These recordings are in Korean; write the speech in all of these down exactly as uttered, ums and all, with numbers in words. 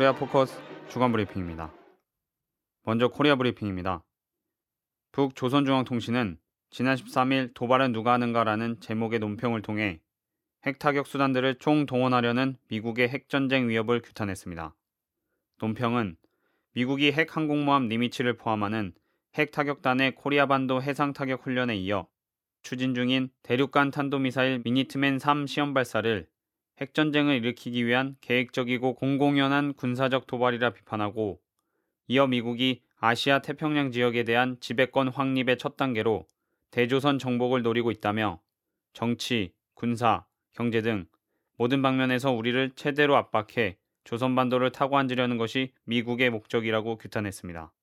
코리아 포커스 주간 브리핑입니다. 먼저 코리아 브리핑입니다. 북조선중앙통신은 지난 십삼 일 도발은 누가 하는가라는 제목의 논평을 통해 핵타격 수단들을 총동원하려는 미국의 핵전쟁 위협을 규탄했습니다. 논평은 미국이 핵항공모함 니미치를 포함하는 핵타격단의 코리아반도 해상타격훈련에 이어 추진 중인 대륙간 탄도미사일 미니트맨 삼 시험발사를 핵전쟁을 일으키기 위한 계획적이고 공공연한 군사적 도발이라 비판하고, 이어 미국이 아시아 태평양 지역에 대한 지배권 확립의 첫 단계로 대조선 정복을 노리고 있다며 정치, 군사, 경제 등 모든 방면에서 우리를 최대로 압박해 조선반도를 타고 앉으려는 것이 미국의 목적이라고 규탄했습니다.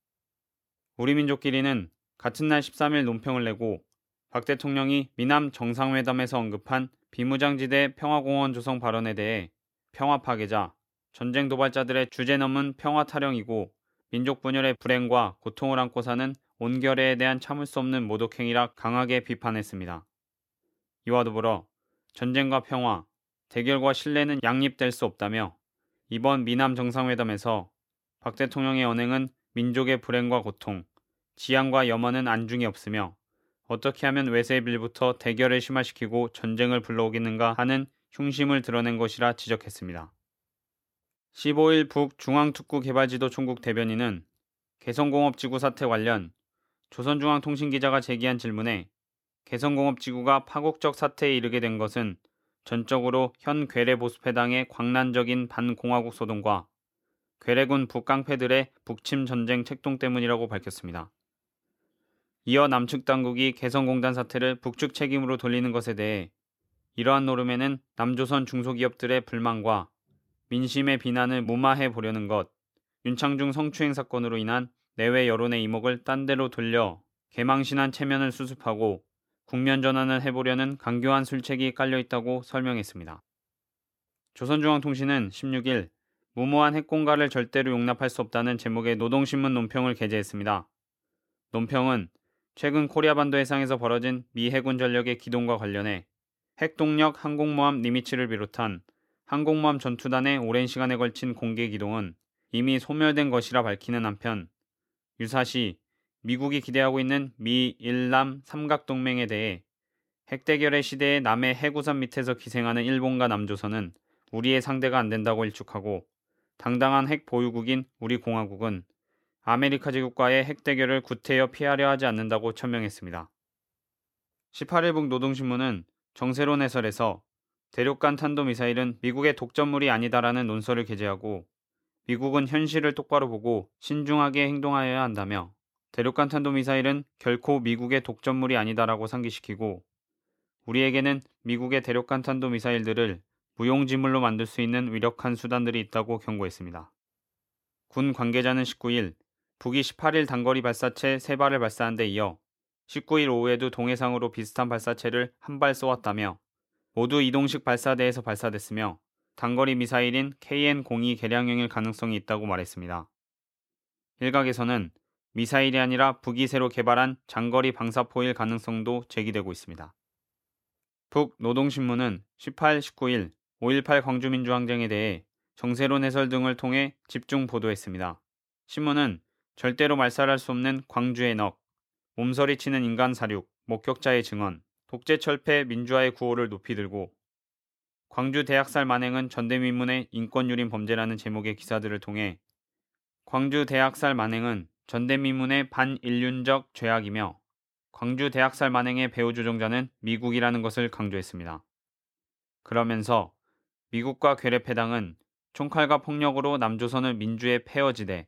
우리 민족끼리는 같은 날 십삼 일 논평을 내고 박 대통령이 미남 정상회담에서 언급한 비무장지대 평화공원 조성 발언에 대해 평화 파괴자, 전쟁 도발자들의 주제 넘은 평화 타령이고 민족 분열의 불행과 고통을 안고 사는 온결애에 대한 참을 수 없는 모독행위라 강하게 비판했습니다. 이와 더불어 전쟁과 평화, 대결과 신뢰는 양립될 수 없다며 이번 미남 정상회담에서 박 대통령의 언행은 민족의 불행과 고통, 지향과 염원은 안중에 없으며 어떻게 하면 외세의 빌부터 대결을 심화시키고 전쟁을 불러오겠는가 하는 흉심을 드러낸 것이라 지적했습니다. 십오 일 북중앙특구개발지도 총국 대변인은 개성공업지구 사태 관련 조선중앙통신기자가 제기한 질문에 개성공업지구가 파국적 사태에 이르게 된 것은 전적으로 현 괴뢰보수패당의 광란적인 반공화국 소동과 괴뢰군 북깡패들의 북침전쟁 책동 때문이라고 밝혔습니다. 이어 남측 당국이 개성공단 사태를 북측 책임으로 돌리는 것에 대해 이러한 노름에는 남조선 중소기업들의 불만과 민심의 비난을 무마해 보려는 것, 윤창중 성추행 사건으로 인한 내외 여론의 이목을 딴 데로 돌려 개망신한 체면을 수습하고 국면 전환을 해보려는 강교한 술책이 깔려있다고 설명했습니다. 조선중앙통신은 십육 일 무모한 핵공갈을 절대로 용납할 수 없다는 제목의 노동신문 논평을 게재했습니다. 논평은 최근 코리아반도 해상에서 벌어진 미 해군 전력의 기동과 관련해 핵동력 항공모함 니미치를 비롯한 항공모함 전투단의 오랜 시간에 걸친 공개 기동은 이미 소멸된 것이라 밝히는 한편, 유사시 미국이 기대하고 있는 미, 일, 남 삼각동맹에 대해 핵대결의 시대에 남의 해구산 밑에서 기생하는 일본과 남조선은 우리의 상대가 안 된다고 일축하고, 당당한 핵 보유국인 우리 공화국은 아메리카 제국과의 핵대결을 구태여 피하려 하지 않는다고 천명했습니다. 십팔 일 북노동신문은 정세론 해설에서 대륙간 탄도미사일은 미국의 독점물이 아니다라는 논설을 게재하고 미국은 현실을 똑바로 보고 신중하게 행동하여야 한다며 대륙간 탄도미사일은 결코 미국의 독점물이 아니다라고 상기시키고 우리에게는 미국의 대륙간 탄도미사일들을 무용지물로 만들 수 있는 위력한 수단들이 있다고 경고했습니다. 군 관계자는 십구 일 북이 십팔 일 단거리 발사체 세 발을 발사한 데 이어 십구 일 오후에도 동해상으로 비슷한 발사체를 한 발 쏘았다며 모두 이동식 발사대에서 발사됐으며 단거리 미사일인 케이엔 공이 개량형일 가능성이 있다고 말했습니다. 일각에서는 미사일이 아니라 북이 새로 개발한 장거리 방사포일 가능성도 제기되고 있습니다. 북노동신문은 십팔, 십구 일 오일팔 광주민주항쟁에 대해 정세론 해설 등을 통해 집중 보도했습니다. 신문은 절대로 말살할 수 없는 광주의 넋, 몸서리 치는 인간 사륙, 목격자의 증언, 독재 철폐 민주화의 구호를 높이 들고 광주 대학살 만행은 전대미문의 인권유린 범죄라는 제목의 기사들을 통해 광주 대학살 만행은 전대미문의 반인륜적 죄악이며 광주 대학살 만행의 배후 조종자는 미국이라는 것을 강조했습니다. 그러면서 미국과 괴뢰패당은 총칼과 폭력으로 남조선을 민주의 폐허지대,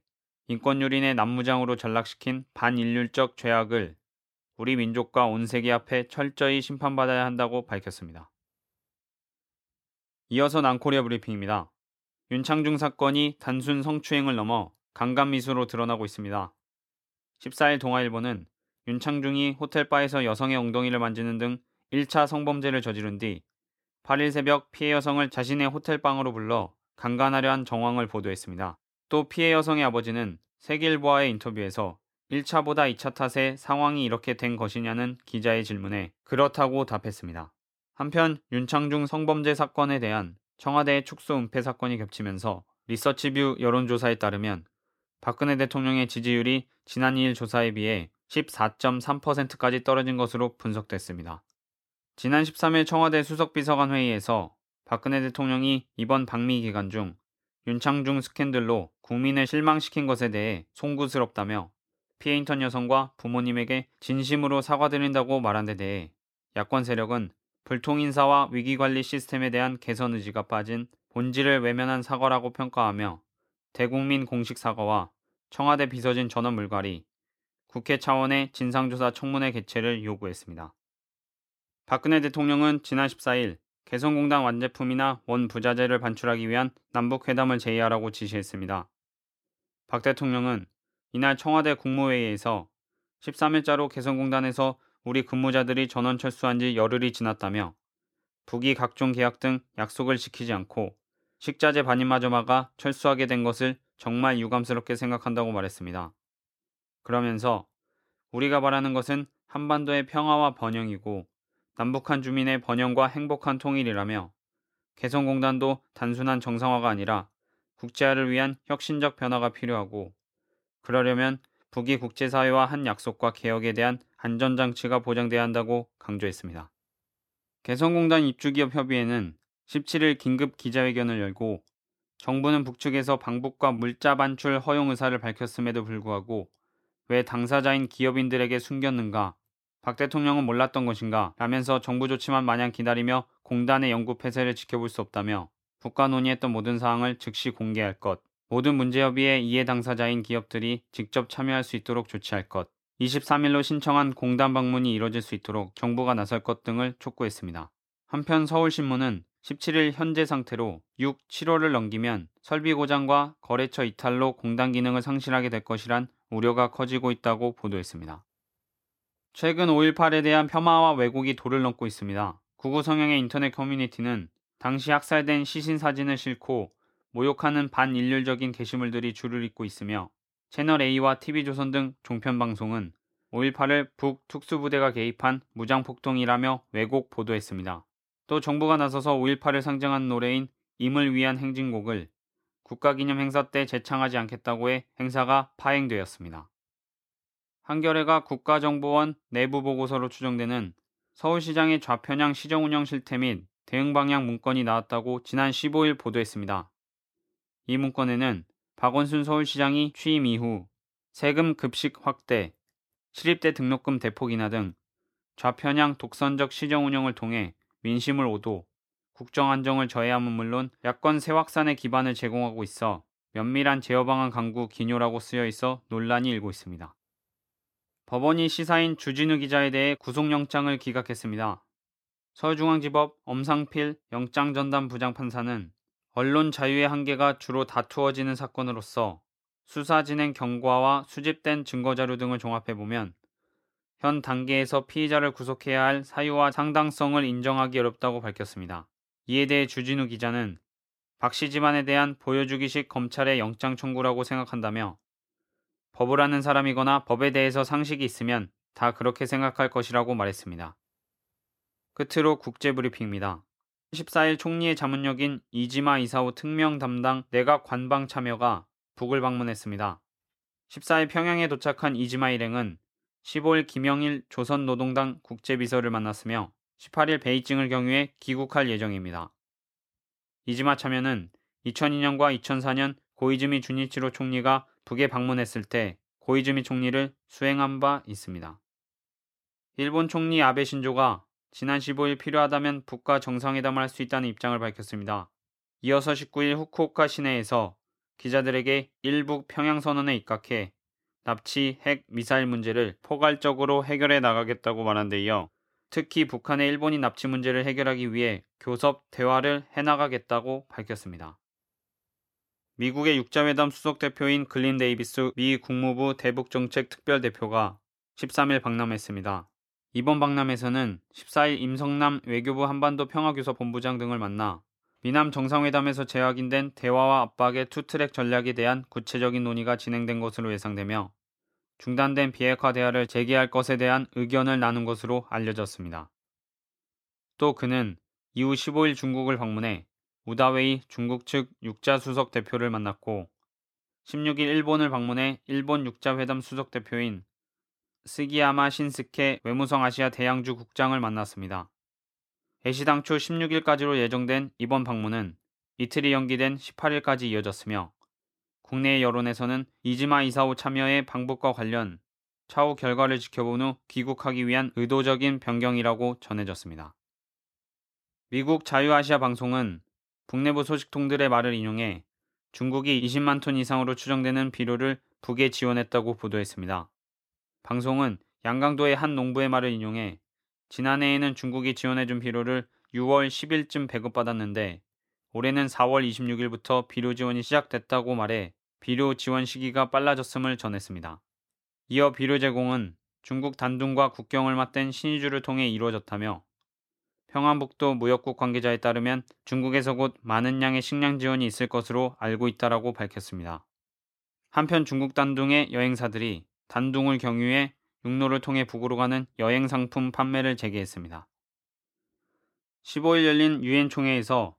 인권유린의 난무장으로 전락시킨 반인륜적 죄악을 우리 민족과 온 세계 앞에 철저히 심판받아야 한다고 밝혔습니다. 이어서 남코리아 브리핑입니다. 윤창중 사건이 단순 성추행을 넘어 강간미수로 드러나고 있습니다. 십사 일 동아일보는 윤창중이 호텔바에서 여성의 엉덩이를 만지는 등 일 차 성범죄를 저지른 뒤 팔 일 새벽 피해 여성을 자신의 호텔방으로 불러 강간하려 한 정황을 보도했습니다. 또 피해 여성의 아버지는 세계일보와의 인터뷰에서 일 차보다 이 차 탓에 상황이 이렇게 된 것이냐는 기자의 질문에 그렇다고 답했습니다. 한편 윤창중 성범죄 사건에 대한 청와대의 축소 은폐 사건이 겹치면서 리서치뷰 여론조사에 따르면 박근혜 대통령의 지지율이 지난 이 일 조사에 비해 십사 점 삼 퍼센트까지 떨어진 것으로 분석됐습니다. 지난 십삼 일 청와대 수석비서관 회의에서 박근혜 대통령이 이번 방미 기간 중 윤창중 스캔들로 국민을 실망시킨 것에 대해 송구스럽다며 피해 인턴 여성과 부모님에게 진심으로 사과드린다고 말한 데 대해 야권 세력은 불통인사와 위기관리 시스템에 대한 개선 의지가 빠진 본질을 외면한 사과라고 평가하며 대국민 공식 사과와 청와대 비서진 전원 물갈이, 국회 차원의 진상조사 청문회 개최를 요구했습니다. 박근혜 대통령은 지난 십사 일 개성공단 완제품이나 원부자재를 반출하기 위한 남북회담을 제의하라고 지시했습니다. 박 대통령은 이날 청와대 국무회의에서 십삼 일자로 개성공단에서 우리 근무자들이 전원 철수한 지 열흘이 지났다며 북이 각종 계약 등 약속을 지키지 않고 식자재 반입마저 막아 철수하게 된 것을 정말 유감스럽게 생각한다고 말했습니다. 그러면서 우리가 바라는 것은 한반도의 평화와 번영이고 남북한 주민의 번영과 행복한 통일이라며 개성공단도 단순한 정상화가 아니라 국제화를 위한 혁신적 변화가 필요하고 그러려면 북이 국제사회와 한 약속과 개혁에 대한 안전장치가 보장돼야 한다고 강조했습니다. 개성공단 입주기업협의회는 십칠 일 긴급 기자회견을 열고 정부는 북측에서 방북과 물자 반출 허용 의사를 밝혔음에도 불구하고 왜 당사자인 기업인들에게 숨겼는가, 박 대통령은 몰랐던 것인가 라면서 정부 조치만 마냥 기다리며 공단의 연구 폐쇄를 지켜볼 수 없다며 북과 논의했던 모든 사항을 즉시 공개할 것, 모든 문제협의에 이해 당사자인 기업들이 직접 참여할 수 있도록 조치할 것, 이십삼 일로 신청한 공단 방문이 이뤄질 수 있도록 정부가 나설 것 등을 촉구했습니다. 한편 서울신문은 십칠 일 현재 상태로 육, 칠월을 넘기면 설비 고장과 거래처 이탈로 공단 기능을 상실하게 될 것이란 우려가 커지고 있다고 보도했습니다. 최근 오일팔에 대한 폄하와 왜곡이 도를 넘고 있습니다. 구구 성향의 인터넷 커뮤니티는 당시 학살된 시신 사진을 싣고 모욕하는 반인륜적인 게시물들이 줄을 잇고 있으며 채널A와 티비조선 등 종편방송은 오일팔을 북특수부대가 개입한 무장폭동이라며 왜곡 보도했습니다. 또 정부가 나서서 오일팔을 상징한 노래인 임을 위한 행진곡을 국가기념행사 때 재창하지 않겠다고 해 행사가 파행되었습니다. 한겨레가 국가정보원 내부보고서로 추정되는 서울시장의 좌편향 시정운영 실태 및 대응방향 문건이 나왔다고 지난 십오 일 보도했습니다. 이 문건에는 박원순 서울시장이 취임 이후 세금 급식 확대, 시립대 등록금 대폭 인하 등 좌편향 독선적 시정 운영을 통해 민심을 오도, 국정 안정을 저해함은 물론 야권 새 확산의 기반을 제공하고 있어 면밀한 제어 방안 강구 기뇨라고 쓰여 있어 논란이 일고 있습니다. 법원이 시사인 주진우 기자에 대해 구속영장을 기각했습니다. 서울중앙지법 엄상필 영장전담 부장판사는 언론 자유의 한계가 주로 다투어지는 사건으로서 수사 진행 경과와 수집된 증거자료 등을 종합해보면 현 단계에서 피의자를 구속해야 할 사유와 상당성을 인정하기 어렵다고 밝혔습니다. 이에 대해 주진우 기자는 박씨 집안에 대한 보여주기식 검찰의 영장 청구라고 생각한다며 법을 아는 사람이거나 법에 대해서 상식이 있으면 다 그렇게 생각할 것이라고 말했습니다. 끝으로 국제브리핑입니다. 십사 일 총리의 자문역인 이지마 이사오 특명 담당 내각 관방 참여가 북을 방문했습니다. 십사 일 평양에 도착한 이지마 일행은 십오 일 김영일 조선노동당 국제비서를 만났으며 십팔 일 베이징을 경유해 귀국할 예정입니다. 이지마 참여는 이천이 년과 이천사 년 고이즈미 준이치로 총리가 북에 방문했을 때 고이즈미 총리를 수행한 바 있습니다. 일본 총리 아베 신조가 지난 십오 일 필요하다면 북과 정상회담을 할 수 있다는 입장을 밝혔습니다. 이어서 십구 일 후쿠오카 시내에서 기자들에게 일북 평양선언에 입각해 납치, 핵, 미사일 문제를 포괄적으로 해결해 나가겠다고 말한 데 이어 특히 북한의 일본인 납치 문제를 해결하기 위해 교섭, 대화를 해나가겠다고 밝혔습니다. 미국의 육자회담 수석대표인 글린 데이비스 미 국무부 대북정책특별대표가 십삼 일 방남했습니다. 이번 박람회에서는 십사 일 임성남 외교부 한반도 평화교섭본부장 등을 만나 미남 정상회담에서 재확인된 대화와 압박의 투트랙 전략에 대한 구체적인 논의가 진행된 것으로 예상되며 중단된 비핵화 대화를 재개할 것에 대한 의견을 나눈 것으로 알려졌습니다. 또 그는 이후 십오 일 중국을 방문해 우다웨이 중국 측 육자 수석 대표를 만났고 십육 일 일본을 방문해 일본 육자 회담 수석 대표인 스기야마 신스케 외무성 아시아 대양주 국장을 만났습니다. 개시 당초 십육 일까지로 예정된 이번 방문은 이틀이 연기된 십팔 일까지 이어졌으며 국내 여론에서는 이지마 이사오 참여의 방북과 관련 차후 결과를 지켜본 후 귀국하기 위한 의도적인 변경이라고 전해졌습니다. 미국 자유아시아 방송은 북내부 소식통들의 말을 인용해 중국이 이십만 톤 이상으로 추정되는 비료를 북에 지원했다고 보도했습니다. 방송은 양강도의 한 농부의 말을 인용해 지난해에는 중국이 지원해준 비료를 유월 십일쯤 배급받았는데 올해는 사월 이십육일부터 비료 지원이 시작됐다고 말해 비료 지원 시기가 빨라졌음을 전했습니다. 이어 비료 제공은 중국 단둥과 국경을 맞댄 신의주를 통해 이루어졌다며 평안북도 무역국 관계자에 따르면 중국에서 곧 많은 양의 식량 지원이 있을 것으로 알고 있다라고 밝혔습니다. 한편 중국 단둥의 여행사들이 단둥을 경유해 육로를 통해 북으로 가는 여행 상품 판매를 재개했습니다. 십오 일 열린 유엔 총회에서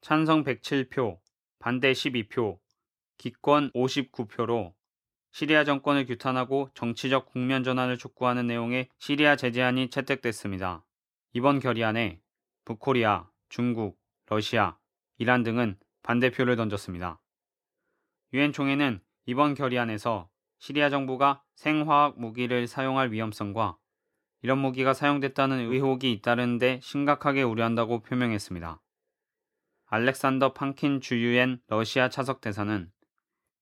찬성 백칠 표, 반대 십이 표, 기권 오십구 표로 시리아 정권을 규탄하고 정치적 국면 전환을 촉구하는 내용의 시리아 제재안이 채택됐습니다. 이번 결의안에 북코리아, 중국, 러시아, 이란 등은 반대표를 던졌습니다. 유엔 총회는 이번 결의안에서 시리아 정부가 생화학 무기를 사용할 위험성과 이런 무기가 사용됐다는 의혹이 잇따르는데 심각하게 우려한다고 표명했습니다. 알렉산더 판킨 주 유엔 러시아 차석 대사는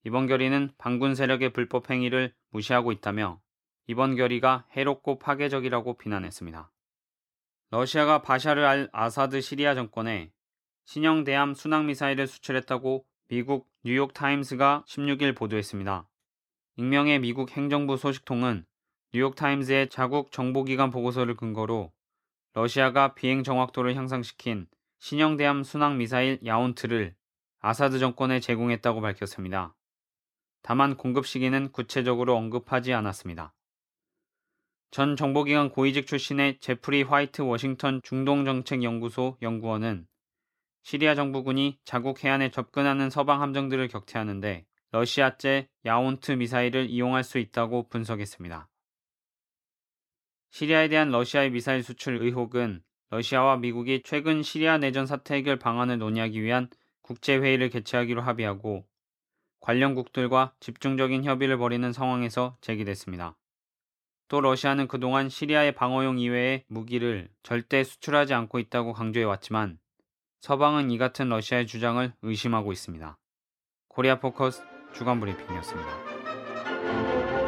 이번 결의는 반군 세력의 불법 행위를 무시하고 있다며 이번 결의가 해롭고 파괴적이라고 비난했습니다. 러시아가 바샤르 알 아사드 시리아 정권에 신형 대함 순항미사일을 수출했다고 미국 뉴욕타임스가 십육 일 보도했습니다. 익명의 미국 행정부 소식통은 뉴욕타임스의 자국 정보기관 보고서를 근거로 러시아가 비행 정확도를 향상시킨 신형 대함 순항 미사일 야온트를 아사드 정권에 제공했다고 밝혔습니다. 다만 공급 시기는 구체적으로 언급하지 않았습니다. 전 정보기관 고위직 출신의 제프리 화이트 워싱턴 중동정책연구소 연구원은 시리아 정부군이 자국 해안에 접근하는 서방 함정들을 격퇴하는데 러시아제 야온트 미사일을 이용할 수 있다고 분석했습니다. 시리아에 대한 러시아의 미사일 수출 의혹은 러시아와 미국이 최근 시리아 내전 사태 해결 방안을 논의하기 위한 국제회의를 개최하기로 합의하고 관련국들과 집중적인 협의를 벌이는 상황에서 제기됐습니다. 또 러시아는 그동안 시리아의 방어용 이외의 무기를 절대 수출하지 않고 있다고 강조해왔지만 서방은 이 같은 러시아의 주장을 의심하고 있습니다. 코리아 포커스 주간브리핑이었습니다.